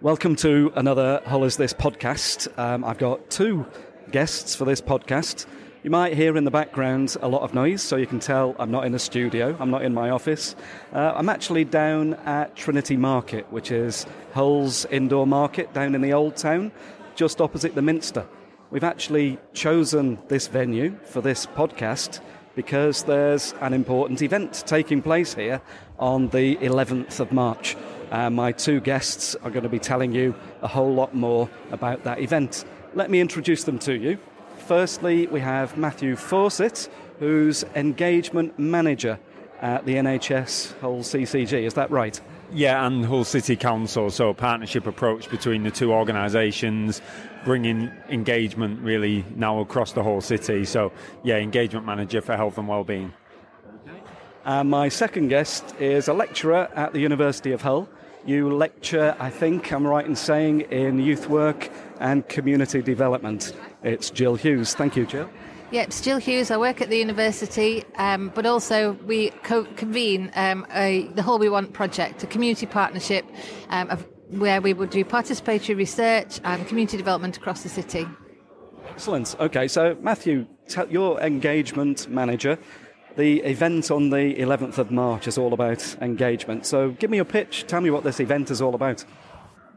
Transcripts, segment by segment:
Welcome to another Hull Is This podcast. I've got two guests for this podcast. You might hear in the background a lot of noise, so you can tell I'm not in a studio, I'm not in my office. I'm actually down at Trinity Market, which is Hull's indoor market down in the old town, just opposite the Minster. We've actually chosen this venue for this podcast because there's an important event taking place here on the 11th of March. My two guests are going to be telling you a whole lot more about that event. Let me introduce them to you. Firstly, we have Matthew Fawcett, who's Engagement Manager at the NHS Hull CCG. Is that right? Yeah, and Hull City Council, so a partnership approach between the two organisations, bringing engagement really now across the whole city. So, yeah, Engagement Manager for Health and Wellbeing. And my second guest is a lecturer at the University of Hull. You lecture, I think I'm right in saying, in youth work and community development. It's Gill Hughes. Thank you, Gill. Yep, it's Gill Hughes. I work at the university, but also we convene the Hull We Want project, a community partnership where we would do participatory research and community development across the city. Excellent. Okay, so Matthew, your engagement manager. The event on the 11th of March is all about engagement. So give me your pitch. Tell me what this event is all about.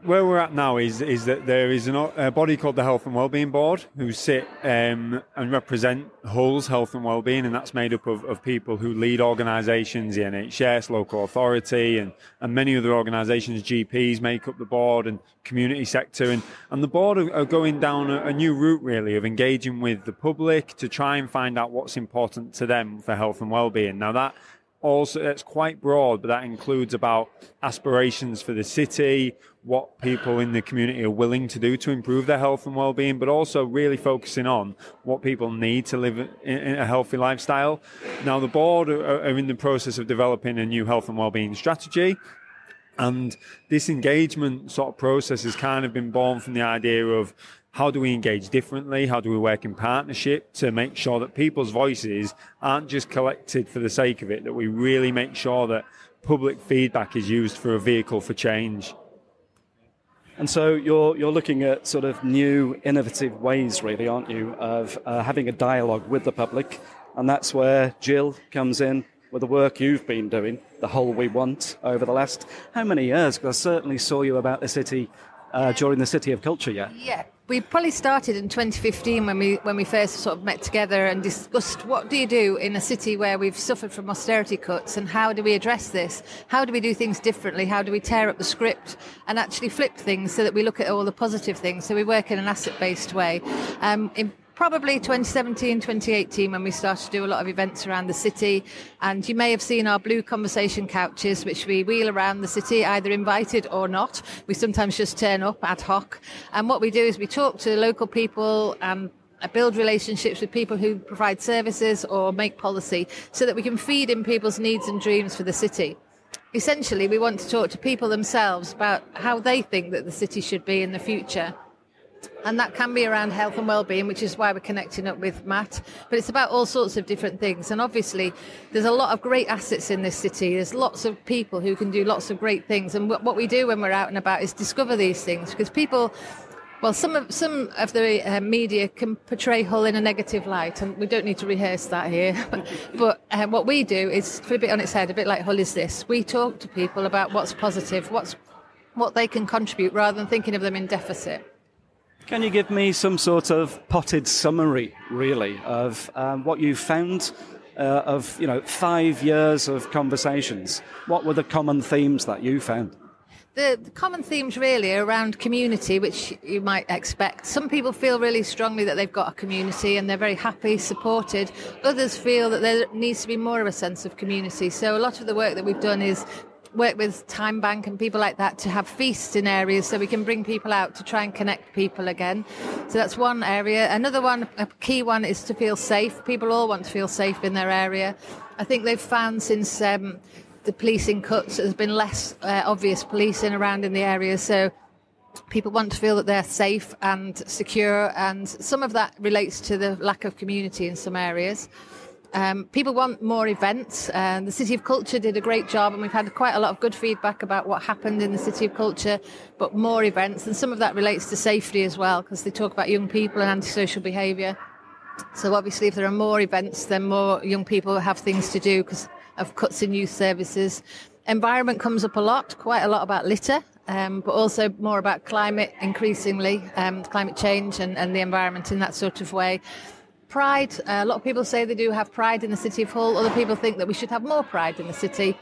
Where we're at now is that there is a body called the Health and Wellbeing Board who sit and represent Hull's health and wellbeing, and that's made up of people who lead organisations, the NHS, local authority, and many other organisations. GPs make up the board and community sector, and the board are going down a new route really of engaging with the public to try and find out what's important to them for health and wellbeing. Now that also, it's quite broad, but that includes about aspirations for the city, what people in the community are willing to do to improve their health and well-being, but also really focusing on what people need to live in a healthy lifestyle. Now, the board are in the process of developing a new health and well-being strategy, and this engagement sort of process has kind of been born from the idea of how do we engage differently? How do we work in partnership to make sure that people's voices aren't just collected for the sake of it, that we really make sure that public feedback is used for a vehicle for change? And so you're looking at sort of new, innovative ways, really, aren't you, of having a dialogue with the public. And that's where Gill comes in with the work you've been doing, the Hull We Want, over the last how many years? Because I certainly saw you about the city during the City of Culture, yeah? Yeah. We probably started in 2015 when we first sort of met together and discussed what do you do in a city where we've suffered from austerity cuts, and how do we address this? How do we do things differently? How do we tear up the script and actually flip things so that we look at all the positive things? So we work in an asset-based way. In probably 2017, 2018, when we started to do a lot of events around the city, and you may have seen our blue conversation couches, which we wheel around the city, either invited or not. We sometimes just turn up ad hoc, and what we do is we talk to local people and build relationships with people who provide services or make policy so that we can feed in people's needs and dreams for the city. Essentially, we want to talk to people themselves about how they think that the city should be in the future. And that can be around health and well-being, which is why we're connecting up with Matt. But it's about all sorts of different things. And obviously, there's a lot of great assets in this city. There's lots of people who can do lots of great things. And what we do when we're out and about is discover these things. Because people, well, some of the media can portray Hull in a negative light. And we don't need to rehearse that here. but what we do is flip it on its head, a bit like Hull Is This. We talk to people about what's positive, what they can contribute, rather than thinking of them in deficit. Can you give me some sort of potted summary, really, of what you found of 5 years of conversations? What were the common themes that you found? The common themes really are around community, which you might expect. Some people feel really strongly that they've got a community and they're very happy, supported. Others feel that there needs to be more of a sense of community. So a lot of the work that we've done is work with Time Bank and people like that to have feasts in areas so we can bring people out to try and connect people again. So that's one area. Another one, a key one, is to feel safe. People all want to feel safe in their area. I think they've found since the policing cuts there's been less obvious policing around in the area, so people want to feel that they're safe and secure, and some of that relates to the lack of community in some areas. People want more events. The City of Culture did a great job, and we've had quite a lot of good feedback about what happened in the City of Culture, but more events. And some of that relates to safety as well, because they talk about young people and antisocial behaviour. So obviously if there are more events, then more young people have things to do because of cuts in youth services. Environment comes up a lot, quite a lot about litter, but also more about climate increasingly, climate change and the environment in that sort of way. Pride, a lot of people say they do have pride in the City of Hull. Other people think that we should have more pride in the city.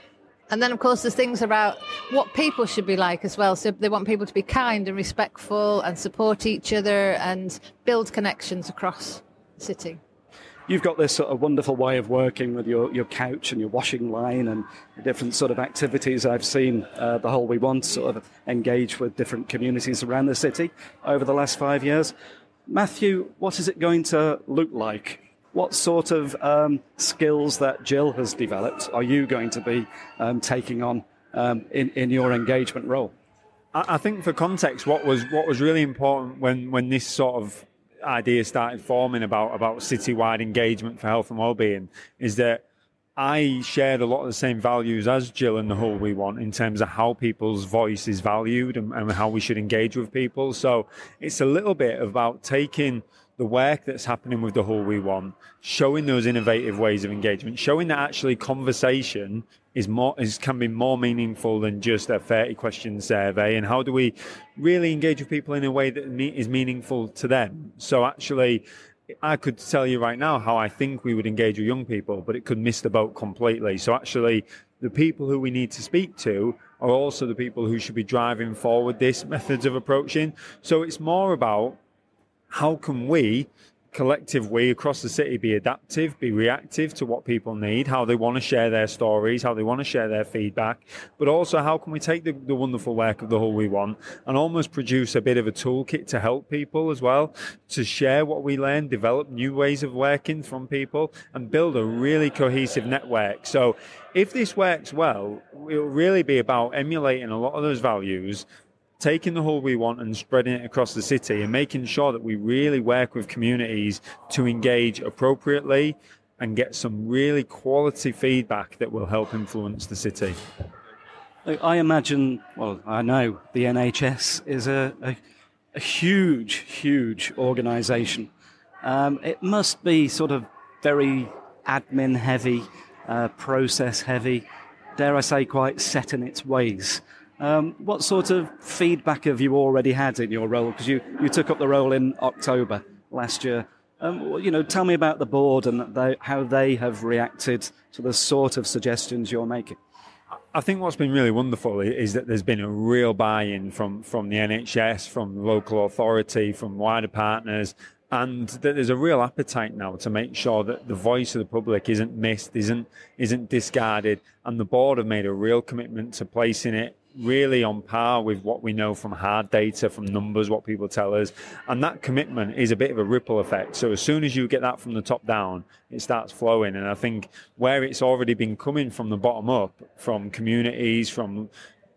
And then, of course, there's things about what people should be like as well. So they want people to be kind and respectful and support each other and build connections across the city. You've got this sort of wonderful way of working with your couch and your washing line and the different sort of activities. I've seen the Hull We Want sort of engage with different communities around the city over the last 5 years. Matthew, what is it going to look like? What sort of skills that Gill has developed are you going to be taking on in your engagement role? I think for context, what was really important when this sort of idea started forming about citywide engagement for health and wellbeing is that I shared a lot of the same values as Gill and the Hull We Want in terms of how people's voice is valued and how we should engage with people. So it's a little bit about taking the work that's happening with the Hull We Want, showing those innovative ways of engagement, showing that actually conversation can be more meaningful than just a 30-question survey, and how do we really engage with people in a way that is meaningful to them? So actually, I could tell you right now how I think we would engage with young people, but it could miss the boat completely. So actually, the people who we need to speak to are also the people who should be driving forward these methods of approaching. So it's more about how can we, collective we across the city, be adaptive, be reactive to what people need, how they want to share their stories, how they want to share their feedback, but also how can we take the wonderful work of the Hull We Want and almost produce a bit of a toolkit to help people as well, to share what we learn, develop new ways of working from people, and build a really cohesive network. So if this works well, it'll really be about emulating a lot of those values, taking the Hull We Want and spreading it across the city, and making sure that we really work with communities to engage appropriately and get some really quality feedback that will help influence the city. I imagine, well, I know the NHS is a huge, huge organisation. It must be sort of very admin-heavy, process-heavy, dare I say quite set in its ways. What sort of feedback have you already had in your role? Because you took up the role in October last year. Tell me about the board and how they have reacted to the sort of suggestions you're making. I think what's been really wonderful is that there's been a real buy-in from the NHS, from the local authority, from wider partners, and that there's a real appetite now to make sure that the voice of the public isn't missed, isn't discarded, and the board have made a real commitment to placing it really on par with what we know from hard data, from numbers, what people tell us. And that commitment is a bit of a ripple effect. So as soon as you get that from the top down, it starts flowing. And I think where it's already been coming from the bottom up, from communities, from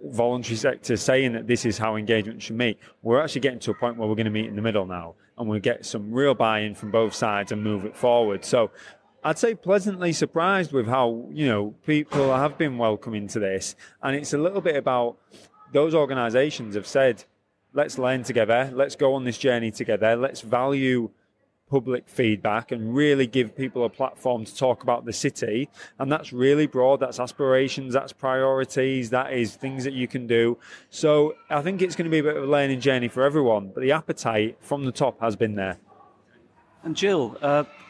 voluntary sector saying that this is how engagement should meet, we're actually getting to a point where we're going to meet in the middle now. And we'll get some real buy-in from both sides and move it forward. So I'd say pleasantly surprised with how, people have been welcoming to this. And it's a little bit about those organisations have said, let's learn together, let's go on this journey together, let's value public feedback and really give people a platform to talk about the city. And that's really broad, that's aspirations, that's priorities, that is things that you can do. So I think it's going to be a bit of a learning journey for everyone, but the appetite from the top has been there. And Gill,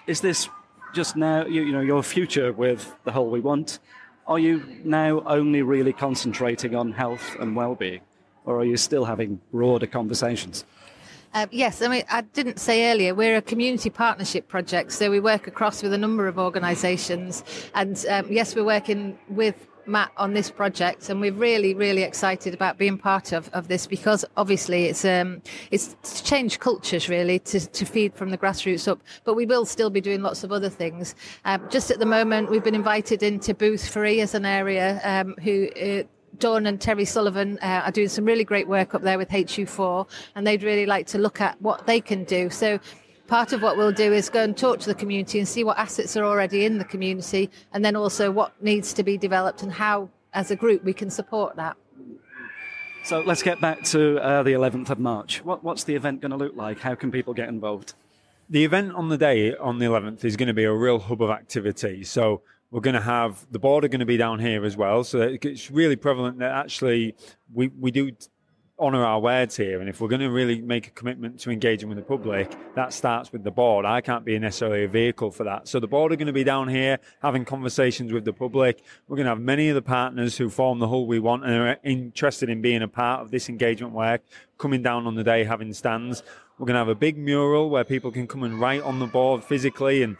is this just now, your future with the Hull We Want, are you now only really concentrating on health and well-being, or are you still having broader conversations? Yes, I didn't say earlier, we're a community partnership project, so we work across with a number of organisations, and yes, we're working with Matt on this project, and we're really, really excited about being part of this, because obviously it's to change cultures really, to feed from the grassroots up, but we will still be doing lots of other things. Just at the moment we've been invited into Boothferry as an area, who Dawn and Terry Sullivan are doing some really great work up there with HU4, and they'd really like to look at what they can do. So Part of what we'll do is go and talk to the community and see what assets are already in the community, and then also what needs to be developed and how, as a group, we can support that. So let's get back to the 11th of March. What's the event going to look like? How can people get involved? The event on the day, on the 11th, is going to be a real hub of activity. So we're going to have, the board are going to be down here as well. So it's really prevalent that actually we do honour our words here, and if we're going to really make a commitment to engaging with the public, that starts with the board. I can't be necessarily a vehicle for that. So the board are going to be down here having conversations with the public. We're going to have many of the partners who form the Hull We Want and are interested in being a part of this engagement work coming down on the day having stands. We're going to have a big mural where people can come and write on the board physically and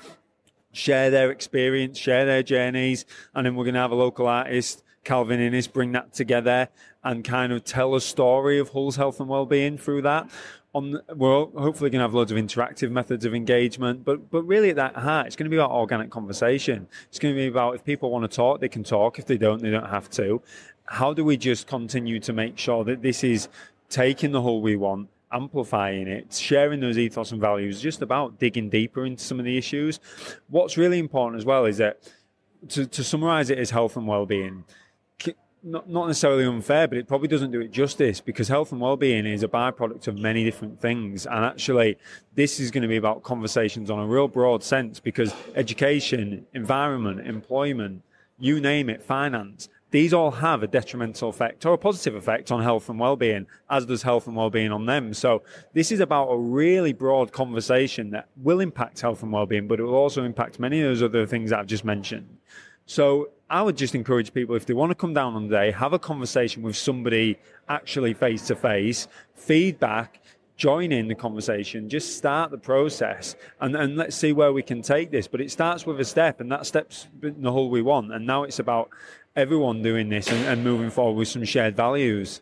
share their experience, share their journeys, and then we're going to have a local artist, Calvin Innes, bring that together and kind of tell a story of Hull's health and wellbeing through that. We're hopefully going to have loads of interactive methods of engagement, but really at that heart, it's going to be about organic conversation. It's going to be about if people want to talk, they can talk. If they don't, they don't have to. How do we just continue to make sure that this is taking the Hull We Want, amplifying it, sharing those ethos and values, just about digging deeper into some of the issues? What's really important as well is that, to summarise it as health and wellbeing, not necessarily unfair, but it probably doesn't do it justice, because health and wellbeing is a byproduct of many different things. And actually, this is going to be about conversations on a real broad sense, because education, environment, employment, you name it, finance, these all have a detrimental effect or a positive effect on health and wellbeing, as does health and wellbeing on them. So this is about a really broad conversation that will impact health and wellbeing, but it will also impact many of those other things that I've just mentioned. So I would just encourage people, if they want to come down on the day, have a conversation with somebody actually face-to-face, feedback, join in the conversation, just start the process, and let's see where we can take this. But it starts with a step, and that step's the Hull We Want. And now it's about everyone doing this and moving forward with some shared values.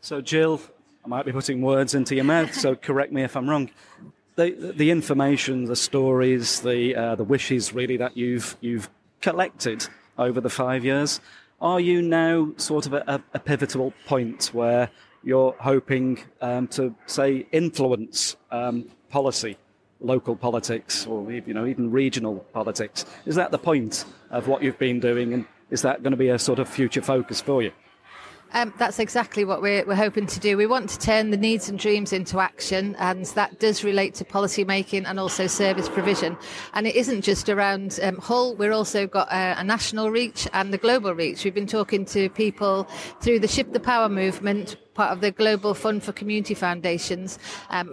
So, Gill, I might be putting words into your mouth, so correct me if I'm wrong. The information, the stories, the wishes, really, that you've collected over the 5 years, are you now sort of a pivotal point where you're hoping to, say, influence policy, local politics, or even regional politics? Is that the point of what you've been doing, and is that going to be a sort of future focus for you? That's exactly what we're hoping to do. We want to turn the needs and dreams into action, and that does relate to policy making and also service provision. And it isn't just around Hull. We're also got a national reach and a global reach. We've been talking to people through the Shift the Power movement, part of the Global Fund for Community Foundations,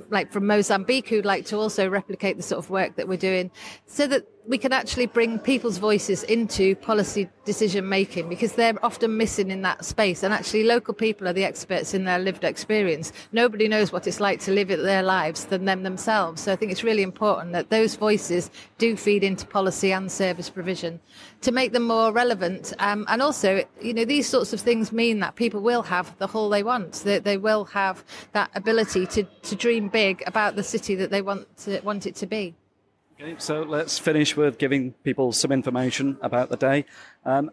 like from Mozambique, who'd like to also replicate the sort of work that we're doing, so that we can actually bring people's voices into policy decision making, because they're often missing in that space. And actually, local people are the experts in their lived experience. Nobody knows what it's like to live their lives than them themselves. So I think it's really important that those voices do feed into policy and service provision to make them more relevant. And also, these sorts of things mean that people will have the Hull they want, that they will have that ability to dream big about the city that they want it to be. Okay, so let's finish with giving people some information about the day.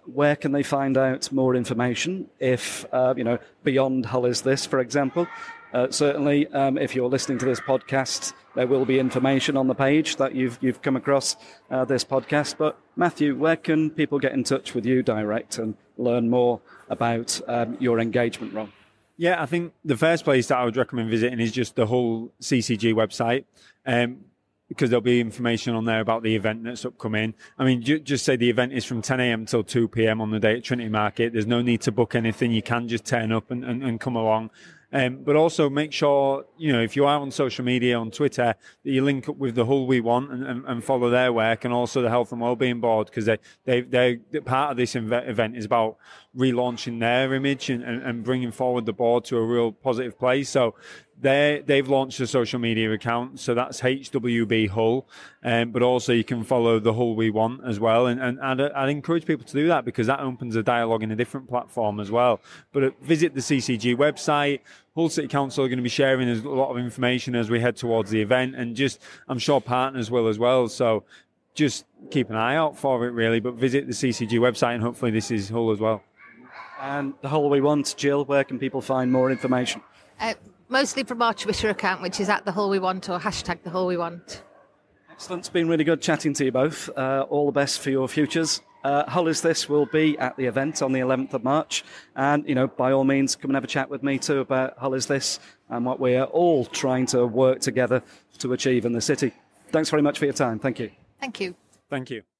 Where can they find out more information if, beyond Hull Is This, for example? Certainly, if you're listening to this podcast, there will be information on the page that you've come across this podcast. But, Matthew, where can people get in touch with you direct and learn more about your engagement role? Yeah, I think the first place that I would recommend visiting is just the Hull CCG website. Because there'll be information on there about the event that's upcoming. I mean, just say the event is from 10 a.m. till 2 p.m. on the day at Trinity Market. There's no need to book anything. You can just turn up and come along. But also make sure, if you are on social media, on Twitter, that you link up with the Hull We Want and follow their work, and also the Health and Wellbeing Board, because they're part of this event is about relaunching their image and bringing forward the board to a real positive place. So they've launched a social media account, so that's HWB Hull. But also you can follow the Hull We Want as well. And I'd encourage people to do that, because that opens a dialogue in a different platform as well. But visit the CCG website. Hull City Council are going to be sharing a lot of information as we head towards the event, and just, I'm sure partners will as well. So just keep an eye out for it, really. But visit the CCG website, and hopefully this is Hull as well. And the Hull We Want, Gill, where can people find more information? Mostly from our Twitter account, which is at the Hull We Want or hashtag the Hull We Want. Excellent. It's been really good chatting to you both. All the best for your futures. Hull Is This will be at the event on the 11th of March. And, you know, by all means, come and have a chat with me too about Hull Is This and what we are all trying to work together to achieve in the city. Thanks very much for your time. Thank you. Thank you. Thank you.